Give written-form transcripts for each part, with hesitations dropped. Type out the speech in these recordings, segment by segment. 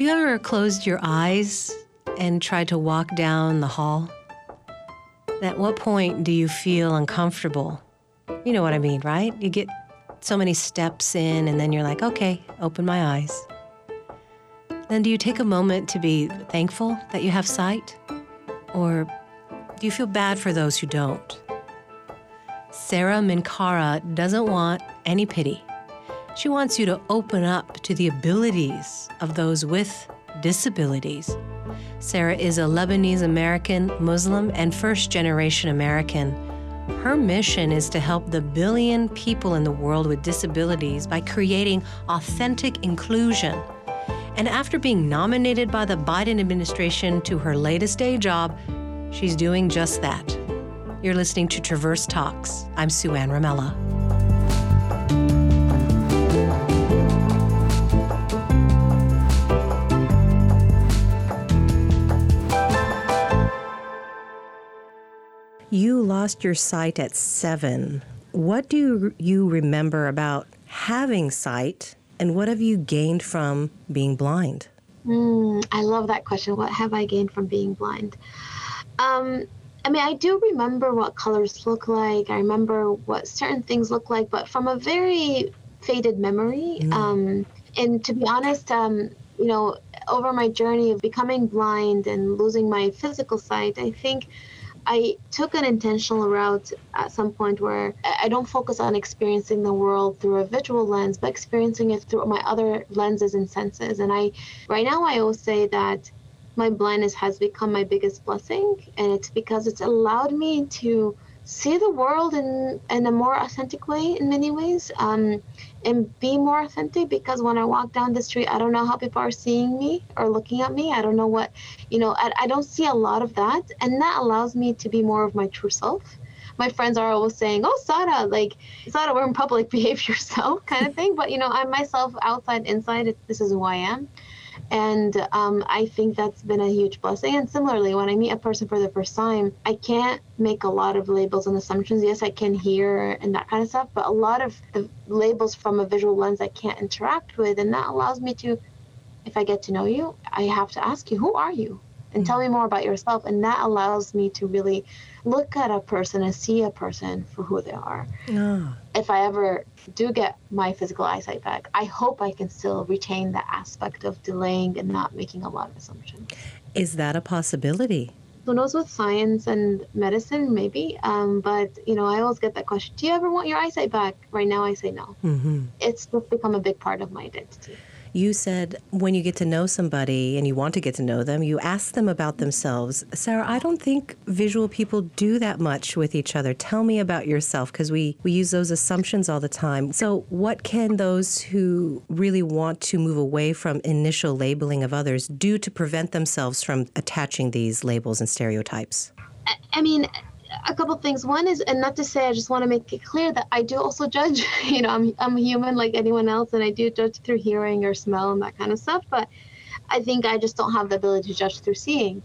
Have you ever closed your eyes and tried to walk down the hall? At what point do you feel uncomfortable? You know what I mean, right? You get so many steps in and then you're like, okay, open my eyes. Then do you take a moment to be thankful that you have sight? Or do you feel bad for those who don't? Sarah Minkara doesn't want any pity. She wants you to open up to the abilities of those with disabilities. Sarah is a Lebanese-American, Muslim, and first-generation American. Her mission is to help the billion people in the world with disabilities by creating authentic inclusion. And after being nominated by the Biden administration to her latest day job, she's doing just that. You're listening to Traverse Talks. I'm Sue Ann Ramella. You lost your sight at 7. What do you remember about having sight, and what have you gained from being blind? I love that question. What have I gained from being blind? I do remember what colors look like. I remember what certain things look like, but from a very faded memory. And to be honest, over my journey of becoming blind and losing my physical sight, I think I took an intentional route at some point where I don't focus on experiencing the world through a visual lens, but experiencing it through my other lenses and senses. And right now I always say that my blindness has become my biggest blessing. And it's because it's allowed me to see the world in a more authentic way in many ways, and be more authentic, because when I walk down the street, I don't know how people are seeing me or looking at me. I don't know what, I don't see a lot of that. And that allows me to be more of my true self. My friends are always saying, oh, Sarah, we're in public, behave yourself kind of thing. But, I'm myself outside, inside. This is who I am. And I think that's been a huge blessing. And similarly, when I meet a person for the first time, I can't make a lot of labels and assumptions. Yes, I can hear and that kind of stuff, but a lot of the labels from a visual lens I can't interact with. And that allows me to, if I get to know you, I have to ask you, who are you? And tell me more about yourself. And that allows me to really look at a person and see a person for who they are. Oh. If I ever do get my physical eyesight back, I hope I can still retain the aspect of delaying and not making a lot of assumptions. Is that a possibility? Who knows with science and medicine, maybe. But I always get that question, do you ever want your eyesight back? Right now I say no. Mm-hmm. It's become a big part of my identity. You said when you get to know somebody and you want to get to know them, you ask them about themselves. Sarah, I don't think visual people do that much with each other. Tell me about yourself, because we use those assumptions all the time. So what can those who really want to move away from initial labeling of others do to prevent themselves from attaching these labels and stereotypes? A couple of things. One is, and not to say, I just want to make it clear that I do also judge. I'm human like anyone else, and I do judge through hearing or smell and that kind of stuff. But I think I just don't have the ability to judge through seeing.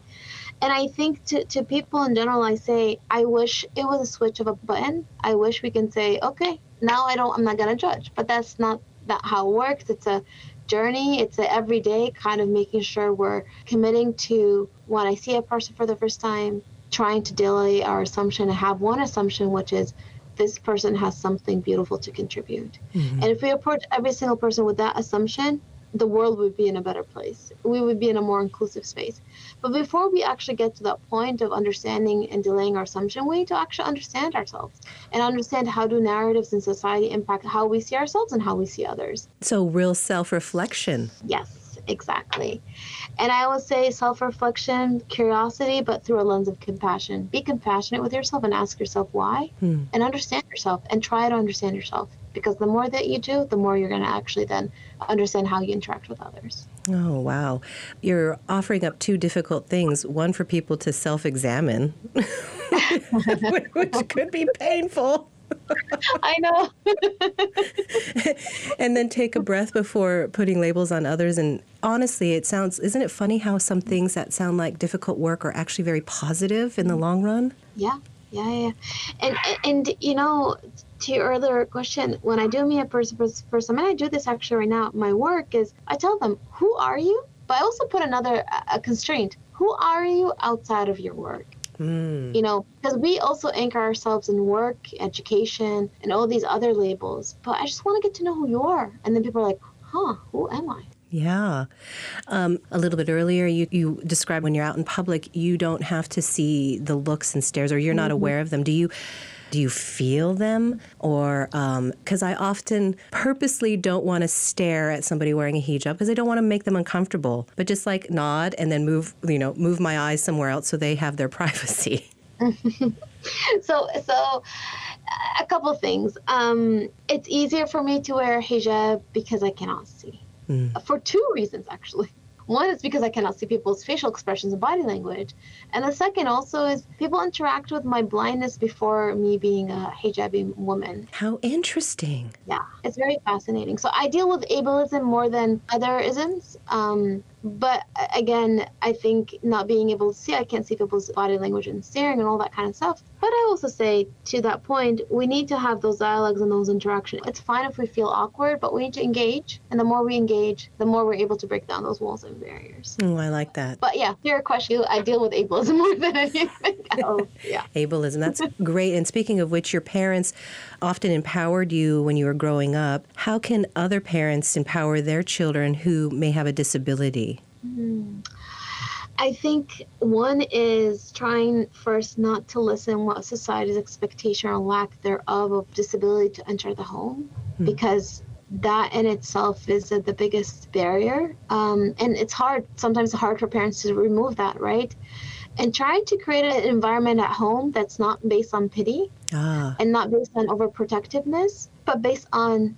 And I think to people in general, I say, I wish it was a switch of a button. I wish we can say, okay, now I'm not going to judge. But that's not that how it works. It's a journey. It's an everyday kind of making sure we're committing to when I see a person for the first time, trying to delay our assumption and have one assumption, which is this person has something beautiful to contribute. Mm-hmm. And if we approach every single person with that assumption, the world would be in a better place. We would be in a more inclusive space. But before we actually get to that point of understanding and delaying our assumption, we need to actually understand ourselves and understand how do narratives in society impact how we see ourselves and how we see others. So real self-reflection. Yes. Exactly. And I will say self-reflection, curiosity, but through a lens of compassion. Be compassionate with yourself and ask yourself why, and understand yourself and try to understand yourself. Because the more that you do, the more you're going to actually then understand how you interact with others. Oh, wow. You're offering up two difficult things. One for people to self-examine, which could be painful. I know. And then take a breath before putting labels on others. And honestly, isn't it funny how some things that sound like difficult work are actually very positive in the long run? Yeah. And to your earlier question, when I do meet a person for the first time, and I do this actually right now at my work, is I tell them, who are you? But I also put another constraint. Who are you outside of your work? You know, because we also anchor ourselves in work, education, and all these other labels. But I just want to get to know who you are. And then people are like, huh, who am I? Yeah. A little bit earlier, you described when you're out in public, you don't have to see the looks and stares, or you're not aware of them. Do you feel them? Or because I often purposely don't want to stare at somebody wearing a hijab because I don't want to make them uncomfortable, but just like nod and then move my eyes somewhere else so they have their privacy. So a couple things. It's easier for me to wear a hijab because I cannot see. For two reasons, actually. One is because I cannot see people's facial expressions and body language. And the second also is people interact with my blindness before me being a hijabi woman. How interesting. Yeah, it's very fascinating. So I deal with ableism more than other isms. But again, I think not being able to see, I can't see people's body language and staring and all that kind of stuff. But I also say, to that point, we need to have those dialogues and those interactions. It's fine if we feel awkward, but we need to engage. And the more we engage, the more we're able to break down those walls and barriers. Oh, I like that. But yeah, your question, I deal with ableism more than anything else. Yeah. Ableism, that's great. And speaking of which, your parents often empowered you when you were growing up. How can other parents empower their children who may have a disability? I think one is trying first not to listen what society's expectation or lack thereof of disability to enter the home, because that in itself is the biggest barrier. And it's hard, sometimes hard for parents to remove that, right? And trying to create an environment at home that's not based on pity and not based on overprotectiveness, but based on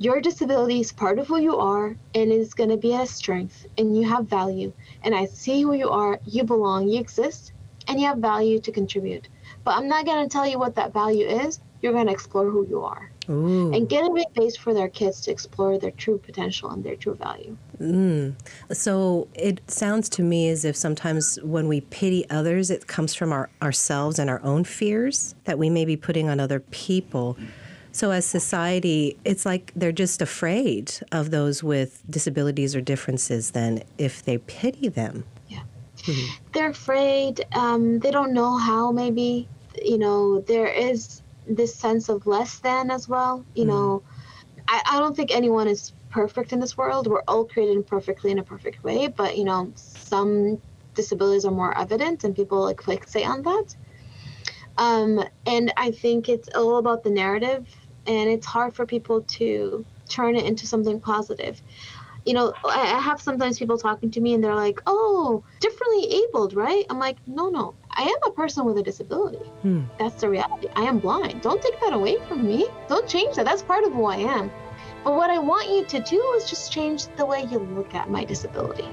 your disability is part of who you are and is going to be a strength, and you have value. And I see who you are, you belong, you exist, and you have value to contribute. But I'm not going to tell you what that value is. You're going to explore who you are. Ooh. And get a big base for their kids to explore their true potential and their true value. So it sounds to me as if sometimes when we pity others, it comes from ourselves and our own fears that we may be putting on other people. So as society, it's like they're just afraid of those with disabilities or differences then if they pity them. Yeah. They're afraid. They don't know how, maybe. You know, there is this sense of less than as well. You know, I don't think anyone is perfect in this world. We're all created imperfectly in a perfect way. But, you know, some disabilities are more evident and people like fixate on that. And I think it's all about the narrative. And it's hard for people to turn it into something positive. You know, I have sometimes people talking to me and they're like, oh, differently abled, right? I'm like, no, I am a person with a disability. That's the reality. I am blind. Don't take that away from me. Don't change that. That's part of who I am. But what I want you to do is just change the way you look at my disability.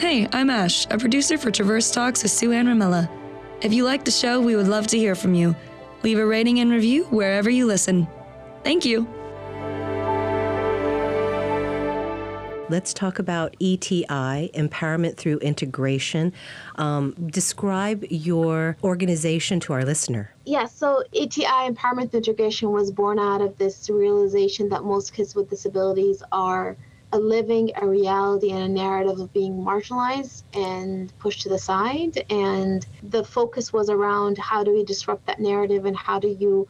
Hey, I'm Ash, a producer for Traverse Talks with Sue Ann Ramella. If you like the show, we would love to hear from you. Leave a rating and review wherever you listen. Thank you. Let's talk about ETI, Empowerment Through Integration. Describe your organization to our listener. Yeah, so ETI, Empowerment Through Integration, was born out of this realization that most kids with disabilities are a reality and a narrative of being marginalized and pushed to the side. And the focus was around how do we disrupt that narrative and how do you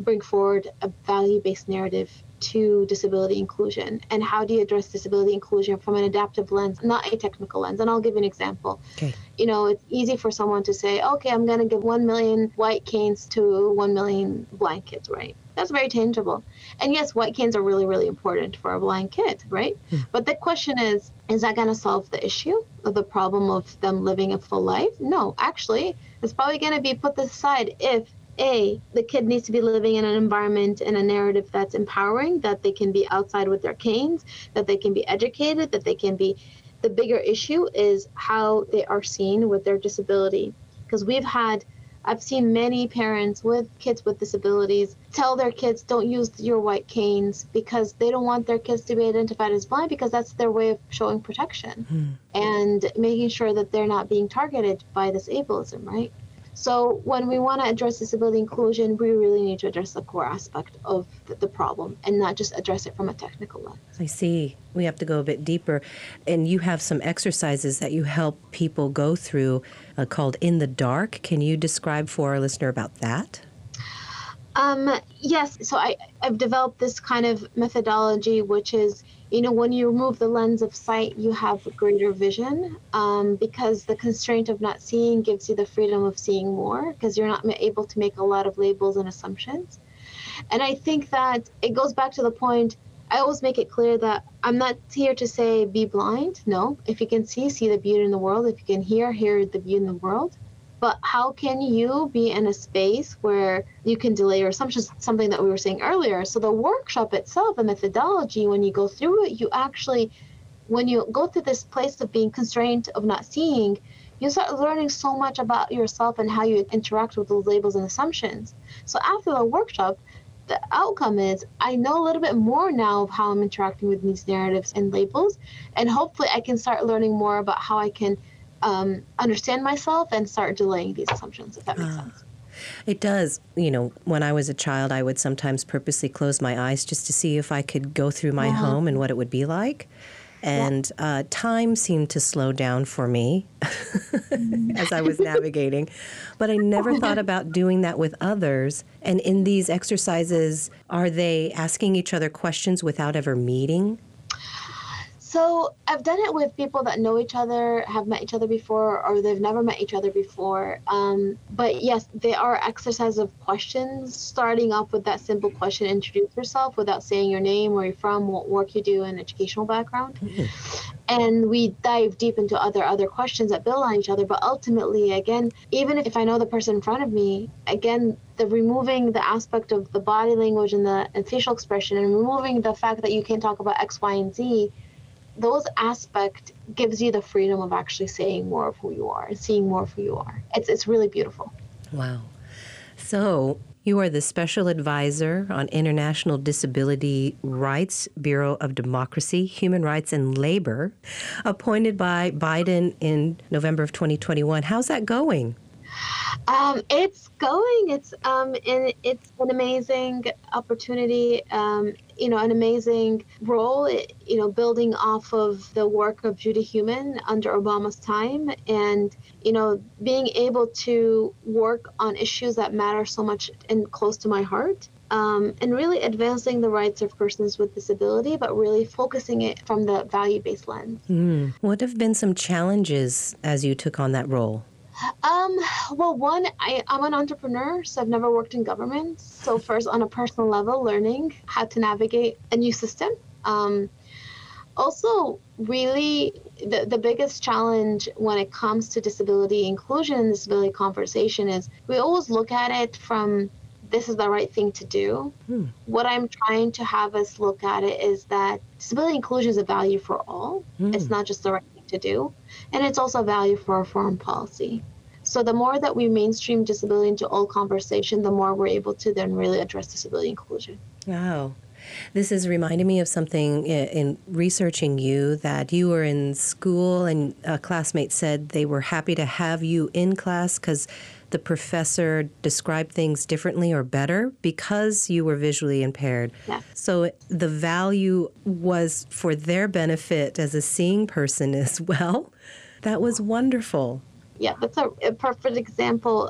bring forward a value-based narrative to disability inclusion, and how do you address disability inclusion from an adaptive lens, not a technical lens. And I'll give you an example. Okay. You know, it's easy for someone to say, okay, I'm going to give 1 million white canes to 1 million blind kids, right? That's very tangible. And yes, white canes are really, really important for a blind kid, right? But the question is that going to solve the issue or the problem of them living a full life? No, actually, it's probably going to be put aside if A, the kid needs to be living in an environment and a narrative that's empowering, that they can be outside with their canes, that they can be educated, that they can be, the bigger issue is how they are seen with their disability. Because I've seen many parents with kids with disabilities tell their kids, don't use your white canes, because they don't want their kids to be identified as blind, because that's their way of showing protection and making sure that they're not being targeted by this ableism, right? So when we want to address disability inclusion, we really need to address the core aspect of the problem and not just address it from a technical lens. I see. We have to go a bit deeper. And you have some exercises that you help people go through called In the Dark. Can you describe for our listener about that? Yes. So I've developed this kind of methodology, which is, you know, when you remove the lens of sight, you have greater vision, because the constraint of not seeing gives you the freedom of seeing more, because you're not able to make a lot of labels and assumptions. And I think that it goes back to the point, I always make it clear that I'm not here to say be blind. No, if you can see, see the beauty in the world. If you can hear, hear the beauty in the world. But how can you be in a space where you can delay your assumptions, something that we were saying earlier? So the workshop itself, the methodology, when you go through it, you actually, when you go through this place of being constrained, of not seeing, you start learning so much about yourself and how you interact with those labels and assumptions. So after the workshop, the outcome is I know a little bit more now of how I'm interacting with these narratives and labels, and hopefully I can start learning more about how I can understand myself and start delaying these assumptions, if that makes sense. It does. You know, when I was a child, I would sometimes purposely close my eyes just to see if I could go through my home and what it would be like. And time seemed to slow down for me as I was navigating. But I never thought about doing that with others. And in these exercises, are they asking each other questions without ever meeting? So I've done it with people that know each other, have met each other before, or they've never met each other before. But yes, they are exercises of questions, starting off with that simple question, introduce yourself without saying your name, where you're from, what work you do, and educational background. And we dive deep into other questions that build on each other. But ultimately, again, even if I know the person in front of me, again, the removing the aspect of the body language and the facial expression and removing the fact that you can't talk about X, Y, and Z, those aspect gives you the freedom of actually saying more of who you are and seeing more of who you are. It's really beautiful. Wow. So you are the Special Advisor on International Disability Rights, Bureau of Democracy, Human Rights and Labor, appointed by Biden in November of 2021. How's that going? It's going. It's an amazing opportunity, you know, an amazing role, you know, building off of the work of Judy Heumann under Obama's time, and, you know, being able to work on issues that matter so much and close to my heart, and really advancing the rights of persons with disability, but really focusing it from the value-based lens. What have been some challenges as you took on that role? Well, one, I'm an entrepreneur, so I've never worked in government. So first, on a personal level, learning how to navigate a new system. Also, really, the biggest challenge when it comes to disability inclusion and disability conversation is we always look at it from this is the right thing to do. What I'm trying to have us look at it is that disability inclusion is a value for all. It's not just the right to do, and it's also a value for our foreign policy. So the more that we mainstream disability into all conversation, the more we're able to then really address disability inclusion. Wow. This is reminding me of something in researching you, that you were in school and a classmate said they were happy to have you in class because the professor described things differently or better because you were visually impaired. Yeah. So the value was for their benefit as a seeing person as well. That was wonderful. Yeah, that's a perfect example.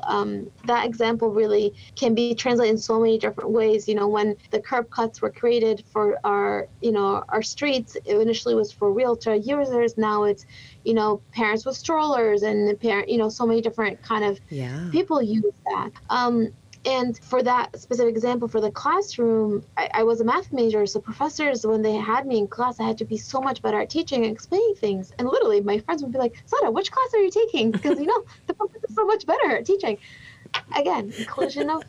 That example really can be translated in so many different ways. You know, when the curb cuts were created for our, you know, our streets, it initially was for wheelchair users. Now it's, you know, parents with strollers and parent, you know, so many different kind of people use that. And for that specific example, for the classroom, I was a math major. So professors, when they had me in class, I had to be so much better at teaching and explaining things. And literally, my friends would be like, Sarah, which class are you taking? Because, you know, the professor is so much better at teaching. Again, inclusion of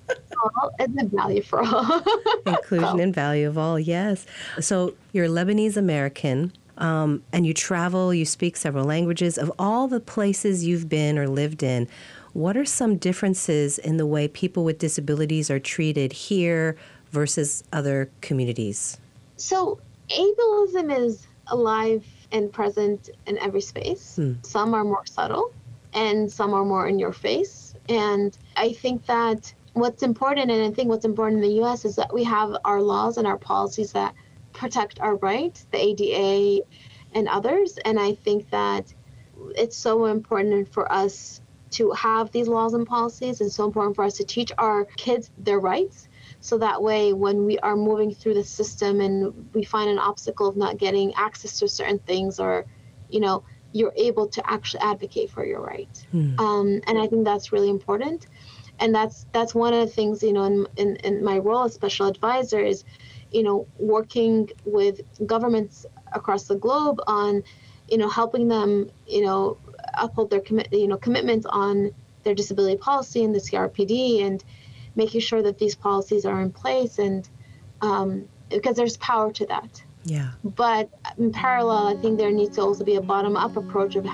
all and the value for all. Inclusion and value of all, yes. So you're Lebanese-American, and you travel, you speak several languages. Of all the places you've been or lived in, what are some differences in the way people with disabilities are treated here versus other communities? So ableism is alive and present in every space. Some are more subtle and some are more in your face. And I think that what's important, and I think what's important in the U.S. is that we have our laws and our policies that protect our rights, the ADA and others. And I think that it's so important for us to have these laws and policies. It's so important for us to teach our kids their rights. So that way, when we are moving through the system and we find an obstacle of not getting access to certain things, or, you know, you're able to actually advocate for your right. And I think that's really important. And that's one of the things, you know, in my role as special advisor is, you know, working with governments across the globe on, you know, helping them, you know, uphold their commitments on their disability policy and the CRPD, and making sure that these policies are in place, and because there's power to that. Yeah. But in parallel, I think there needs to also be a bottom-up approach of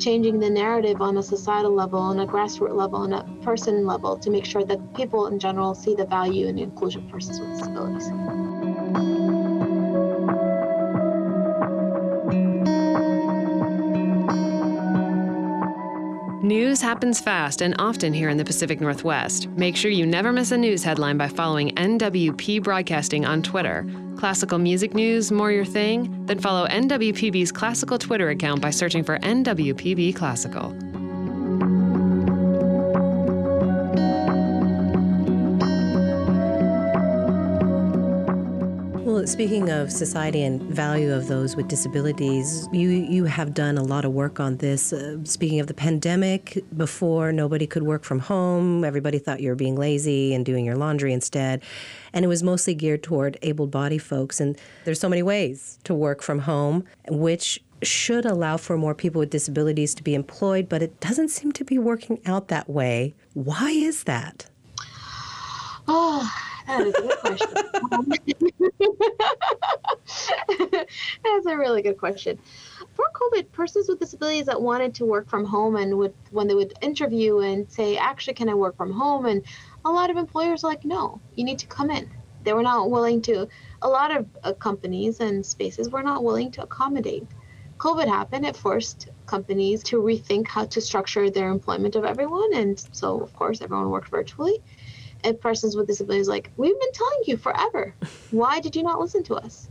changing the narrative on a societal level, on a grassroots level, on a person level, to make sure that people in general see the value and the inclusion of persons with disabilities. News happens fast and often here in the Pacific Northwest. Make sure you never miss a news headline by following NWP Broadcasting on Twitter. Classical music news, more your thing? Then follow NWPB's classical Twitter account by searching for NWPB Classical. Speaking of society and value of those with disabilities, you have done a lot of work on this. Speaking of the pandemic, before nobody could work from home, everybody thought you were being lazy and doing your laundry instead. And it was mostly geared toward able-bodied folks. And there's so many ways to work from home, which should allow for more people with disabilities to be employed, but it doesn't seem to be working out that way. Why is that? Oh, that is a good question. That's a really good question. Before COVID, persons with disabilities that wanted to work from home and when they would interview and say, actually, can I work from home? And a lot of employers are like, no, you need to come in. They were not willing to. A lot of companies and spaces were not willing to accommodate. COVID happened. It forced companies to rethink how to structure their employment of everyone. And so, of course, everyone worked virtually. And persons with disabilities like, we've been telling you forever. Why did you not listen to us?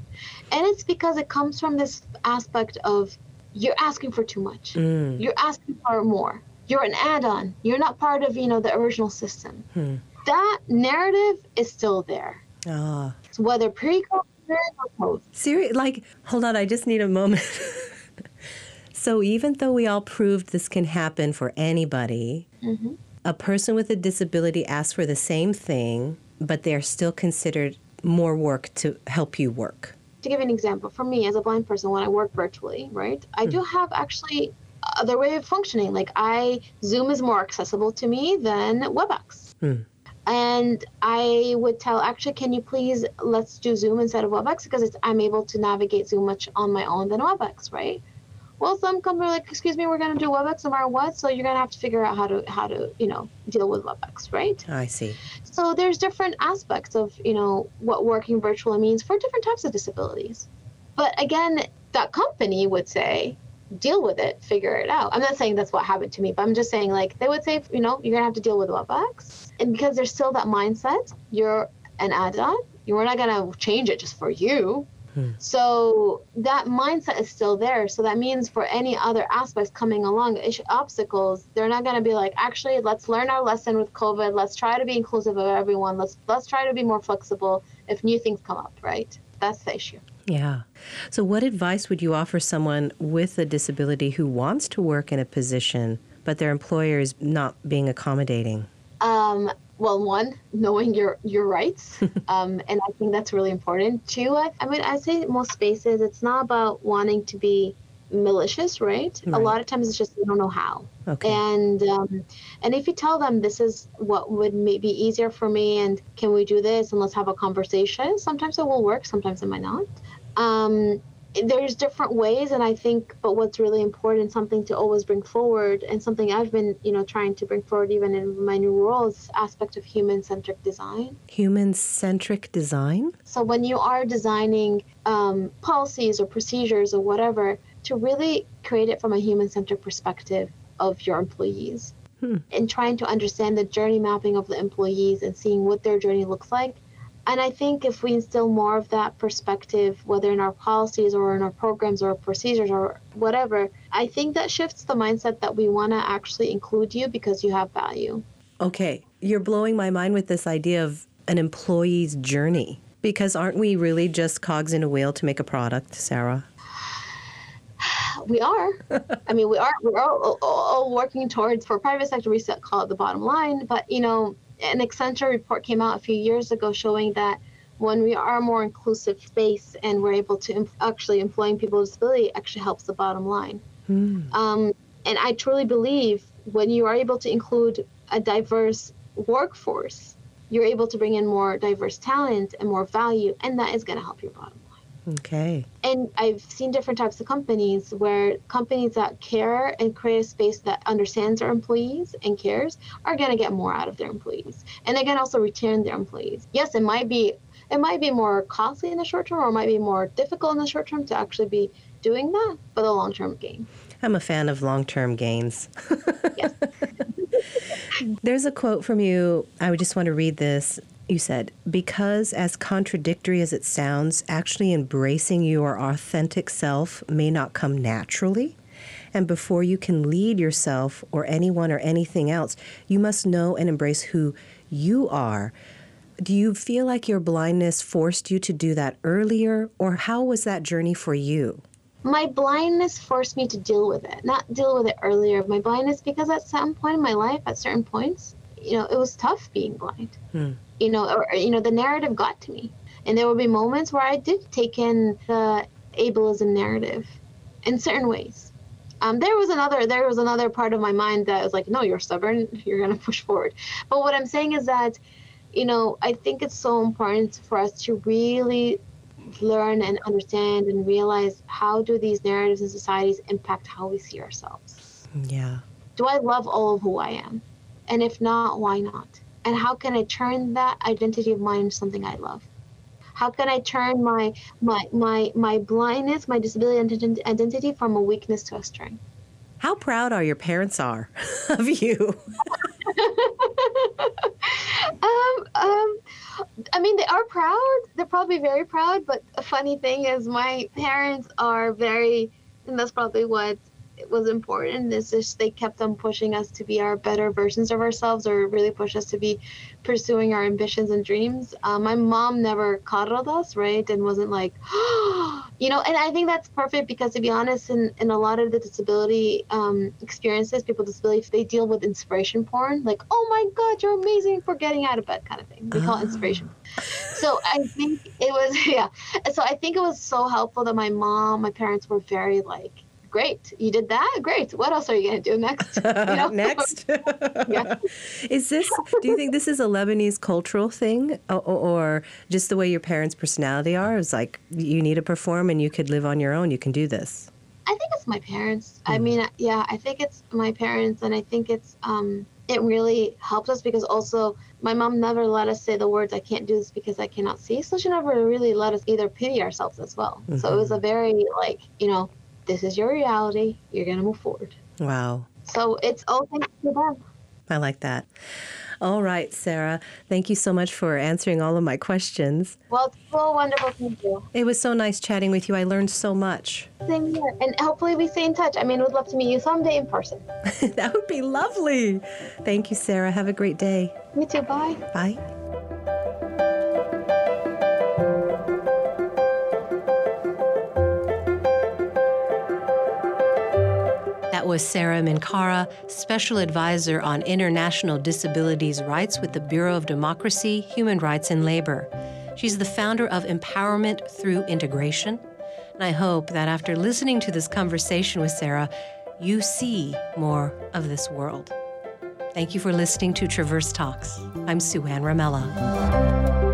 And it's because it comes from this aspect of you're asking for too much. You're asking for more. You're an add-on. You're not part of, you know, the original system. That narrative is still there. So whether pre-COVID or post. Seriously, like, hold on, I just need a moment. So even though we all proved this can happen for anybody, a person with a disability asks for the same thing, but they're still considered more work to help you work. To give an example, for me as a blind person, when I work virtually, right, I do have actually other way of functioning. Like Zoom is more accessible to me than WebEx. And I would tell, actually, can you please, let's do Zoom instead of WebEx, because I'm able to navigate Zoom much on my own than WebEx, right? Well, some companies are like, excuse me, we're going to do WebEx no matter what, so you're going to have to figure out how to you know, deal with WebEx, right? I see. So there's different aspects of, you know, what working virtually means for different types of disabilities. But again, that company would say, deal with it, figure it out. I'm not saying that's what happened to me, but I'm just saying, like, they would say, you know, you're going to have to deal with WebEx. And because there's still that mindset, you're an add-on. You're not going to change it just for you. So that mindset is still there. So that means for any other aspects coming along, obstacles, they're not going to be like, actually, let's learn our lesson with COVID. Let's try to be inclusive of everyone. Let's try to be more flexible if new things come up, right? That's the issue. Yeah. So what advice would you offer someone with a disability who wants to work in a position, but their employer is not being accommodating? Well, one, knowing your rights, and I think that's really important. Two, I say most spaces, it's not about wanting to be malicious, right? A lot of times it's just they don't know how. Okay. And if you tell them this is what would maybe easier for me, and can we do this, and let's have a conversation. Sometimes it will work, sometimes it might not. There's different ways, and I think, but what's really important, something to always bring forward, and something I've been, you know, trying to bring forward even in my new role, is aspect of human-centric design. Human-centric design? So when you are designing policies or procedures or whatever, to really create it from a human-centric perspective, of your employees and trying to understand the journey mapping of the employees and seeing what their journey looks like. And I think if we instill more of that perspective, whether in our policies or in our programs or procedures or whatever, I think that shifts the mindset that we want to actually include you because you have value. Okay. You're blowing my mind with this idea of an employee's journey, because aren't we really just cogs in a wheel to make a product, Sarah? We are. I mean, we're all working towards, for private sector, we call it the bottom line. But, you know, an Accenture report came out a few years ago showing that when we are a more inclusive space and we're able to actually employing people with disability actually helps the bottom line. And I truly believe when you are able to include a diverse workforce, you're able to bring in more diverse talent and more value, and that is going to help your bottom line. Okay. And I've seen different types of companies where companies that care and create a space that understands their employees and cares are going to get more out of their employees. And again, also retain their employees. Yes, it might be more costly in the short term, or it might be more difficult in the short term to actually be doing that, but a long-term gain. I'm a fan of long-term gains. Yes. There's a quote from you. I would just want to read this. You said, because as contradictory as it sounds, actually embracing your authentic self may not come naturally. And before you can lead yourself or anyone or anything else, you must know and embrace who you are. Do you feel like your blindness forced you to do that earlier? Or how was that journey for you? My blindness forced me to deal with it, not deal with it earlier. My blindness, because at some point in my life, at certain points, you know, it was tough being blind. You know, or the narrative got to me. And there would be moments where I did take in the ableism narrative in certain ways. There was another part of my mind that was like, no, you're stubborn, you're going to push forward. But what I'm saying is that, you know, I think it's so important for us to really learn and understand and realize, how do these narratives and societies impact how we see ourselves? Yeah. Do I love all of who I am? And if not, why not? And how can I turn that identity of mine into something I love? How can I turn my blindness, my disability identity from a weakness to a strength? How proud are your parents of you? I mean, they are proud. They're probably very proud. But a funny thing is, my parents are very, and that's probably what was important, is just they kept on pushing us to be our better versions of ourselves, or really push us to be pursuing our ambitions and dreams. My mom never coddled us, right? And wasn't like, oh, you know, and I think that's perfect, because to be honest, in a lot of the disability experiences, people with disabilities, they deal with inspiration porn, like, oh my God, you're amazing for getting out of bed kind of thing. We call it inspiration. So I think it was, yeah. So I think it was so helpful that my parents were very like, great, you did that? Great. What else are you going to do next? You know? Next? Yeah. Do you think this is a Lebanese cultural thing, or just the way your parents' personality are? It's like, you need to perform and you could live on your own. You can do this. I think it's my parents. I mean, yeah, I think it's my parents. And I think it's it really helped us, because also my mom never let us say the words, I can't do this because I cannot see. So she never really let us either pity ourselves as well. Mm-hmm. So it was a very like, you know, this is your reality. You're going to move forward. Wow. So it's all thanks to them. I like that. All right, Sarah. Thank you so much for answering all of my questions. Well, it's so wonderful. Thank you. It was so nice chatting with you. I learned so much. Same here. And hopefully we stay in touch. I mean, we'd love to meet you someday in person. That would be lovely. Thank you, Sarah. Have a great day. You too. Bye. Bye. Was Sarah Minkara, Special Advisor on International Disabilities Rights with the Bureau of Democracy, Human Rights and Labor. She's the founder of Empowerment Through Integration. And I hope that after listening to this conversation with Sarah, you see more of this world. Thank you for listening to Traverse Talks. I'm Sue Ann Ramella.